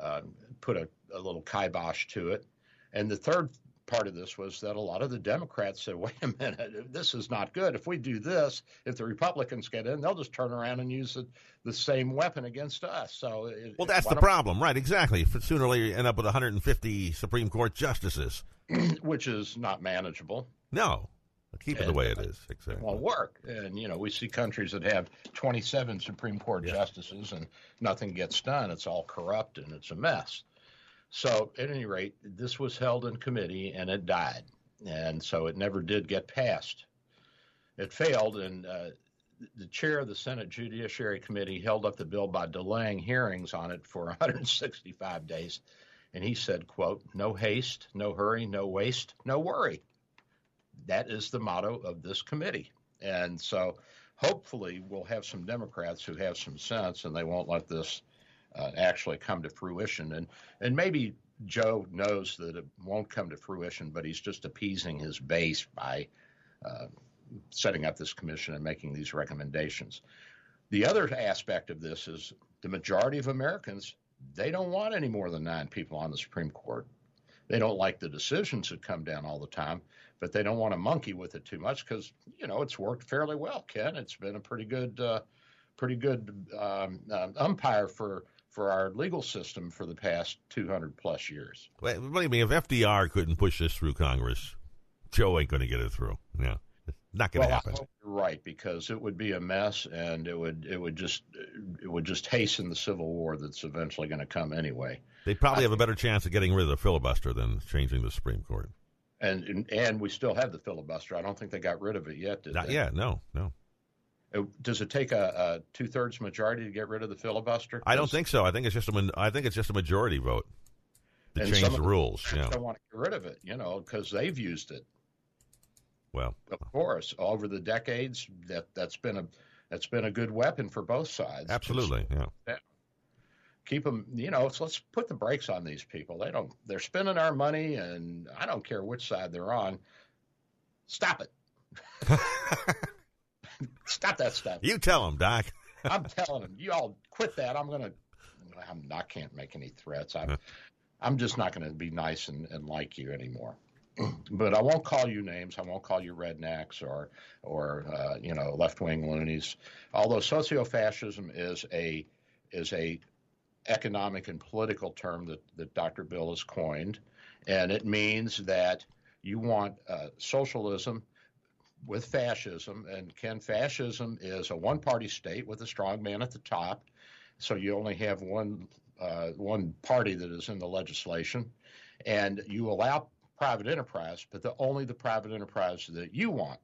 uh, put a, a little kibosh to it. And the third part of this was that a lot of the Democrats said, wait a minute, this is not good. If we do this, if the Republicans get in, they'll just turn around and use the, the same weapon against us. So, it, Well, that's the problem, right, exactly. Sooner or later you end up with one hundred fifty Supreme Court justices. Which is not manageable. No. Keep it and, the way it is. Exactly. It won't work. And, you know, we see countries that have twenty-seven Supreme Court yeah. justices and nothing gets done. It's all corrupt and it's a mess. So, at any rate, this was held in committee and it died. And so it never did get passed. It failed, and uh, the chair of the Senate Judiciary Committee held up the bill by delaying hearings on it for one hundred sixty-five days. And he said, quote, no haste, no hurry, no waste, no worry. That is the motto of this committee. And so hopefully we'll have some Democrats who have some sense, and they won't let this uh, actually come to fruition. And and maybe Joe knows that it won't come to fruition, but he's just appeasing his base by uh, setting up this commission and making these recommendations. The other aspect of this is the majority of Americans, they don't want any more than nine people on the Supreme Court. They don't like the decisions that come down all the time, but they don't want to monkey with it too much because, you know, it's worked fairly well, Ken. It's been a pretty good uh, pretty good um, uh, umpire for, for our legal system for the past two hundred plus years. Well, believe me, if F D R couldn't push this through Congress, Joe ain't going to get it through. Yeah. Not going to well, happen. I hope you're right, because it would be a mess, and it would it would just it would just hasten the civil war that's eventually going to come anyway. They probably I have think. a better chance of getting rid of the filibuster than changing the Supreme Court. And and, and we still have the filibuster. I don't think they got rid of it yet. Did Not they? yet. No. No. It, does it take a, a two-thirds majority to get rid of the filibuster? I don't think so. I think it's just a I think it's just a majority vote to and change some the rules. Yeah. Don't want to get rid of it, you know, because they've used it. Well, of course, over the decades, that that's been a that's been a good weapon for both sides. Absolutely, yeah. yeah. Keep them, you know. So let's put the brakes on these people. They don't. They're spending our money, and I don't care which side they're on. Stop it. Stop that stuff. You tell them, Doc. I'm telling them. You all quit that. I'm gonna. I'm, I can't make any threats. I'm. I'm just not going to be nice and, and like you anymore. But I won't call you names. I won't call you rednecks or, or uh, you know, left-wing loonies. Although socio-fascism is a is a economic and political term that, that Doctor Bill has coined, and it means that you want uh, socialism with fascism. And Ken, fascism is a one-party state with a strong man at the top, so you only have one uh, one party that is in the legislation, and you allow private enterprise, but the only the private enterprise that you want.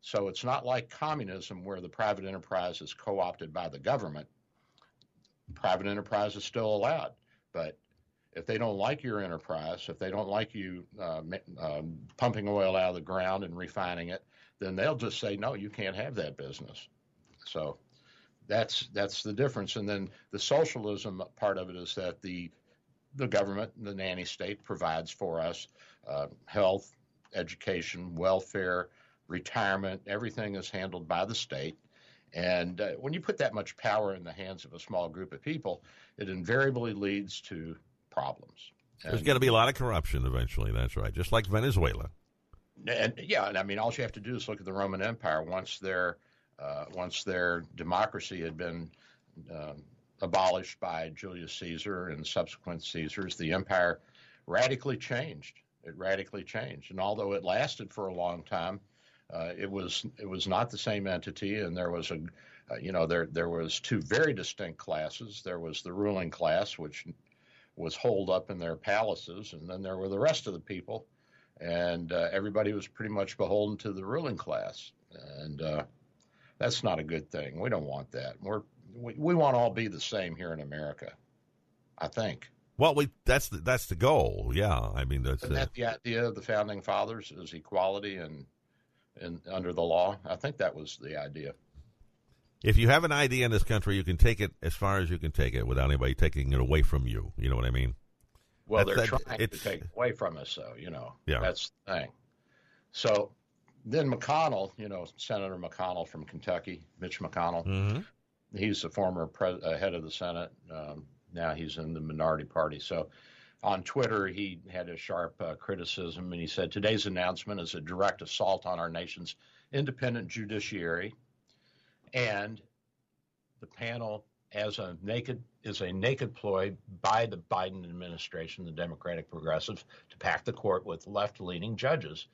So it's not like communism where the private enterprise is co-opted by the government. Private enterprise is still allowed, but if they don't like your enterprise, if they don't like you uh, um, pumping oil out of the ground and refining it, then they'll just say, no, you can't have that business. So that's that's the difference. And then the socialism part of it is that the The government, the nanny state, provides for us uh, health, education, welfare, retirement. Everything is handled by the state. And uh, when you put that much power in the hands of a small group of people, it invariably leads to problems. And there's going to be a lot of corruption eventually. That's right. Just like Venezuela. And yeah, and I mean, all you have to do is look at the Roman Empire. Once their uh, once their democracy had been Uh, abolished by Julius Caesar and subsequent Caesars, the empire radically changed. It radically changed. And although it lasted for a long time, uh, it was it was not the same entity. And there was a, uh, you know, there there was two very distinct classes. There was the ruling class, which was holed up in their palaces. And then there were the rest of the people. And uh, everybody was pretty much beholden to the ruling class. And uh, that's not a good thing. We don't want that. We're We, we want to all be the same here in America, I think. Well, we that's the, that's the goal, yeah. I mean, that's Isn't that uh, the idea of the Founding Fathers is equality and, and under the law? I think that was the idea. If you have an idea in this country, you can take it as far as you can take it without anybody taking it away from you. You know what I mean? Well, that's, they're that, trying it's, to take it away from us, though, you know. Yeah. That's the thing. So then McConnell, you know, Senator McConnell from Kentucky, Mitch McConnell, mm-hmm. He's the former pre- uh, head of the Senate. Um, now he's in the minority party. So on Twitter, he had a sharp uh, criticism, and he said, today's announcement is a direct assault on our nation's independent judiciary, and the panel as a naked is a naked ploy by the Biden administration, the Democratic Progressive, to pack the court with left-leaning judges,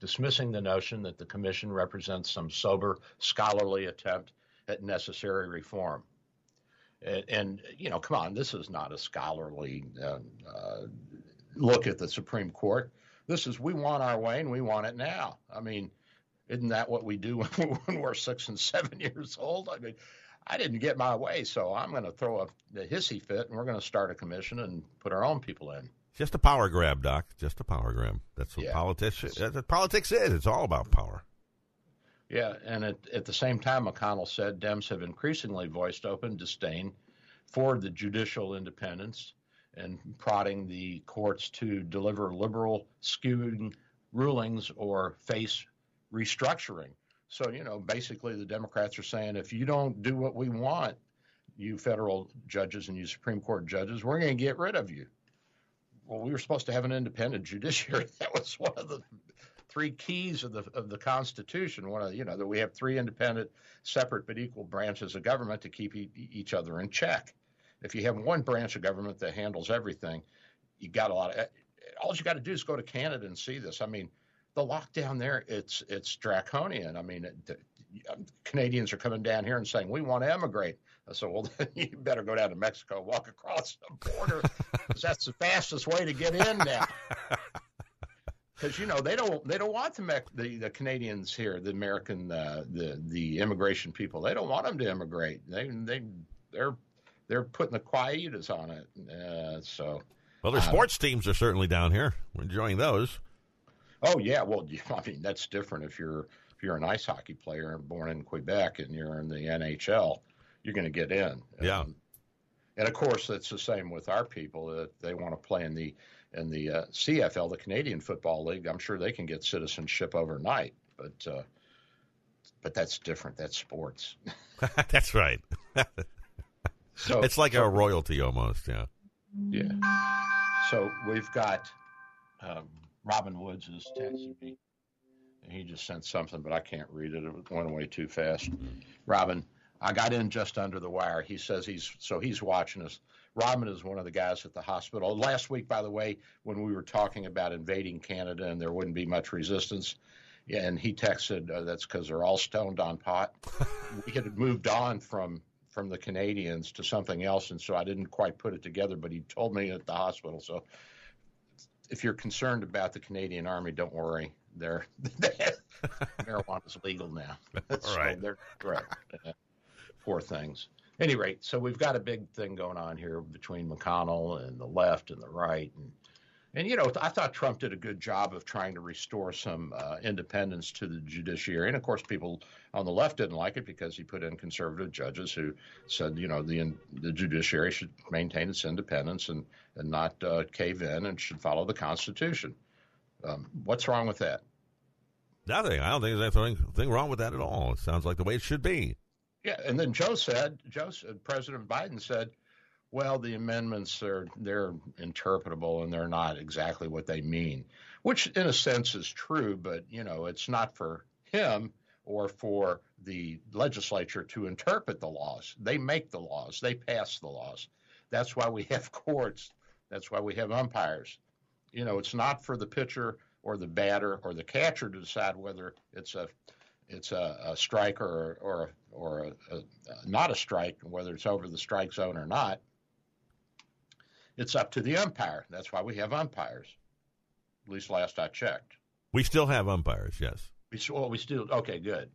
dismissing the notion that the commission represents some sober, scholarly attempt at necessary reform. And, and, you know, come on, this is not a scholarly uh, uh, look at the Supreme Court. This is, we want our way and we want it now. I mean, isn't that what we do when, when we're six and seven years old? I mean, I didn't get my way, so I'm going to throw a, a hissy fit and we're going to start a commission and put our own people in. Just a power grab, Doc. Just a power grab. That's what, yeah. politics, that's what politics is. It's all about power. Yeah, and at, at the same time, McConnell said Dems have increasingly voiced open disdain for the judicial independence and prodding the courts to deliver liberal skewing rulings or face restructuring. So, you know, basically the Democrats are saying, if you don't do what we want, you federal judges and you Supreme Court judges, we're going to get rid of you. Well, we were supposed to have an independent judiciary. That was one of the three keys of the of the Constitution. One of the, you know, that we have three independent, separate but equal branches of government to keep e- each other in check. If you have one branch of government that handles everything, you got a lot of. All you got to do is go to Canada and see this. I mean, the lockdown there, it's it's draconian. I mean, it, the, Canadians are coming down here and saying, we want to emigrate. I said, well, then you better go down to Mexico, walk across the border, because that's the fastest way to get in now. Because, you know, they don't they don't want the the, the Canadians here, the American uh, the the immigration people. They don't want them to immigrate. They they they're they're putting the quietas on it. Uh, so, well, their sports uh, teams are certainly down here. We're enjoying those. Oh yeah, well, I mean that's different. If you're if you're an ice hockey player born in Quebec and you're in the N H L, you're going to get in. Yeah. Um, and of course, it's the same with our people that they want to play in the. And the uh, C F L, the Canadian Football League, I'm sure they can get citizenship overnight, but uh, but that's different. That's sports. That's right. So it's like so, a royalty almost, yeah. Yeah. So we've got um, Robin Woods has texted me, and he just sent something, but I can't read it. It went away too fast. Mm-hmm. Robin, I got in just under the wire. He says he's so he's watching us. Robin is one of the guys at the hospital. Last week, by the way, when we were talking about invading Canada and there wouldn't be much resistance, and he texted, uh, that's because they're all stoned on pot. We had moved on from, from the Canadians to something else, and so I didn't quite put it together, but he told me at the hospital. So if you're concerned about the Canadian Army, don't worry. They're, marijuana is legal now. All so right. They're correct. Poor things. At any rate, so we've got a big thing going on here between McConnell and the left and the right. And, and you know, I thought Trump did a good job of trying to restore some uh, independence to the judiciary. And, of course, people on the left didn't like it because he put in conservative judges who said, you know, the the judiciary should maintain its independence and, and not uh, cave in and should follow the Constitution. Um, what's wrong with that? Nothing. I don't think there's anything wrong with that at all. It sounds like the way it should be. Yeah, and then Joe said, Joe said, President Biden said, well, the amendments are they're interpretable and they're not exactly what they mean, which in a sense is true. But, you know, it's not for him or for the legislature to interpret the laws. They make the laws. They pass the laws. That's why we have courts. That's why we have umpires. You know, it's not for the pitcher or the batter or the catcher to decide whether it's a It's a, a strike or or or a, a, not a strike, whether it's over the strike zone or not. It's up to the umpire. That's why we have umpires. At least last I checked. We still have umpires, yes. We, well, we still okay, good.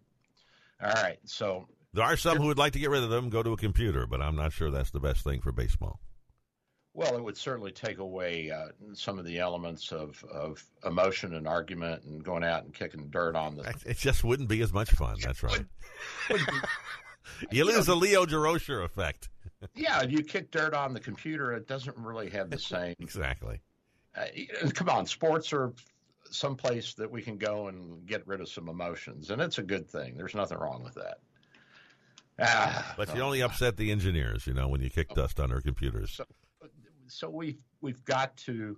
All right, so there are some who would like to get rid of them, go to a computer, but I'm not sure that's the best thing for baseball. Well, it would certainly take away uh, some of the elements of, of emotion and argument and going out and kicking dirt on the. It just wouldn't be as much fun. That's right. You lose the Leo Durocher effect. Yeah, you kick dirt on the computer. It doesn't really have the same. Exactly. Uh, come on, sports are someplace that we can go and get rid of some emotions, and it's a good thing. There's nothing wrong with that. Ah, but you only upset the engineers, you know, when you kick oh, dust on their computers. So, So we've we've got to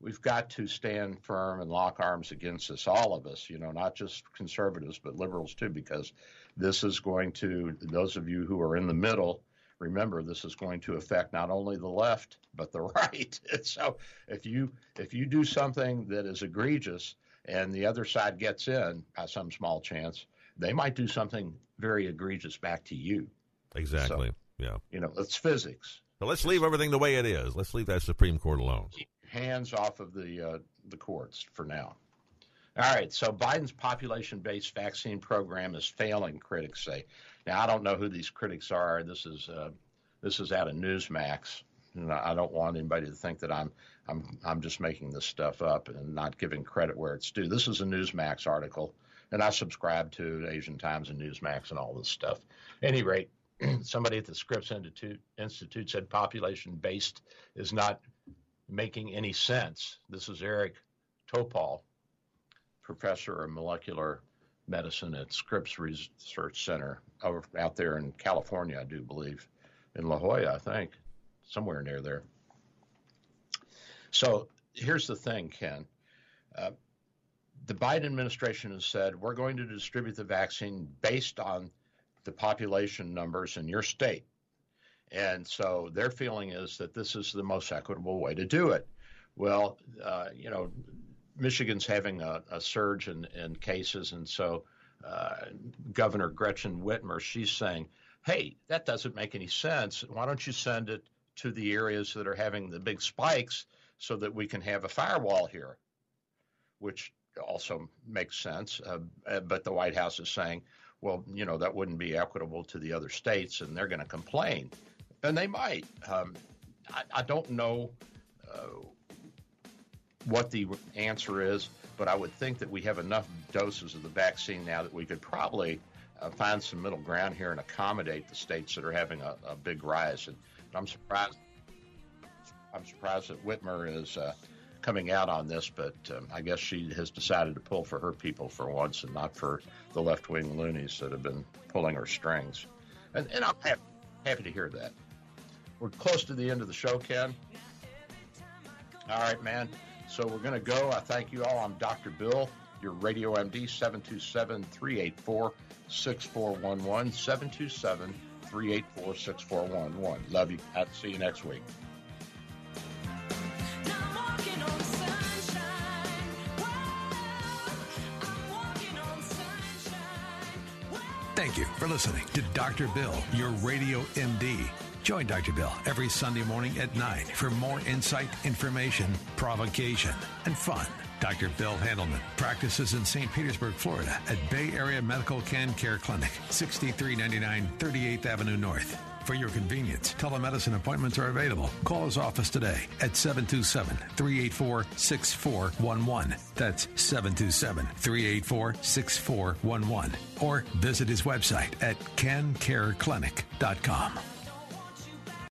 we've got to stand firm and lock arms against this, all of us, you know, not just conservatives but liberals too, because this is going to those of you who are in the middle, remember this is going to affect not only the left but the right. So if you if you do something that is egregious and the other side gets in by some small chance, they might do something very egregious back to you. Exactly. So, yeah. You know, it's physics. So let's leave everything the way it is. Let's leave that Supreme Court alone. Keep your hands off of the uh, the courts for now. All right, so Biden's population-based vaccine program is failing, critics say. Now, I don't know who these critics are. This is uh, this is out of Newsmax, and I don't want anybody to think that I'm I'm I'm just making this stuff up and not giving credit where it's due. This is a Newsmax article, and I subscribe to Asian Times and Newsmax and all this stuff. At any rate, somebody at the Scripps Institute, Institute said population-based is not making any sense. This is Eric Topol, professor of molecular medicine at Scripps Research Center over, out there in California, I do believe, in La Jolla, I think, somewhere near there. So here's the thing, Ken. Uh, the Biden administration has said we're going to distribute the vaccine based on the population numbers in your state. And so their feeling is that this is the most equitable way to do it. Well, uh, you know, Michigan's having a, a surge in, in cases, and so uh, Governor Gretchen Whitmer, she's saying, hey, that doesn't make any sense. Why don't you send it to the areas that are having the big spikes so that we can have a firewall here, which also makes sense. Uh, but the White House is saying, well, you know, that wouldn't be equitable to the other states, and they're going to complain. And they might. Um, I, I don't know uh, what the answer is, but I would think that we have enough doses of the vaccine now that we could probably uh, find some middle ground here and accommodate the states that are having a, a big rise. And I'm surprised. I'm surprised that Whitmer is uh, coming out on this, but um, I guess she has decided to pull for her people for once and not for the left-wing loonies that have been pulling her strings. And, and I'm happy, happy to hear that. We're close to the end of the show, Ken. All right, man. So we're going to go. I thank you all. I'm Doctor Bill, your Radio M D, seven two seven, three eight four, six four one one, seven two seven, three eight four, six four one one. Love you. I'll see you next week. Thank you for listening to Doctor Bill, your Radio M D. Join Doctor Bill every Sunday morning at nine for more insight, information, provocation, and fun. Doctor Bill Handelman practices in Saint Petersburg, Florida at Bay Area Medical Can Care Clinic, sixty-three ninety-nine thirty-eighth Avenue North. For your convenience, telemedicine appointments are available. Call his office today at seven two seven, three eight four, six four one one. That's seven two seven, three eight four, six four one one. Or visit his website at can care clinic dot com.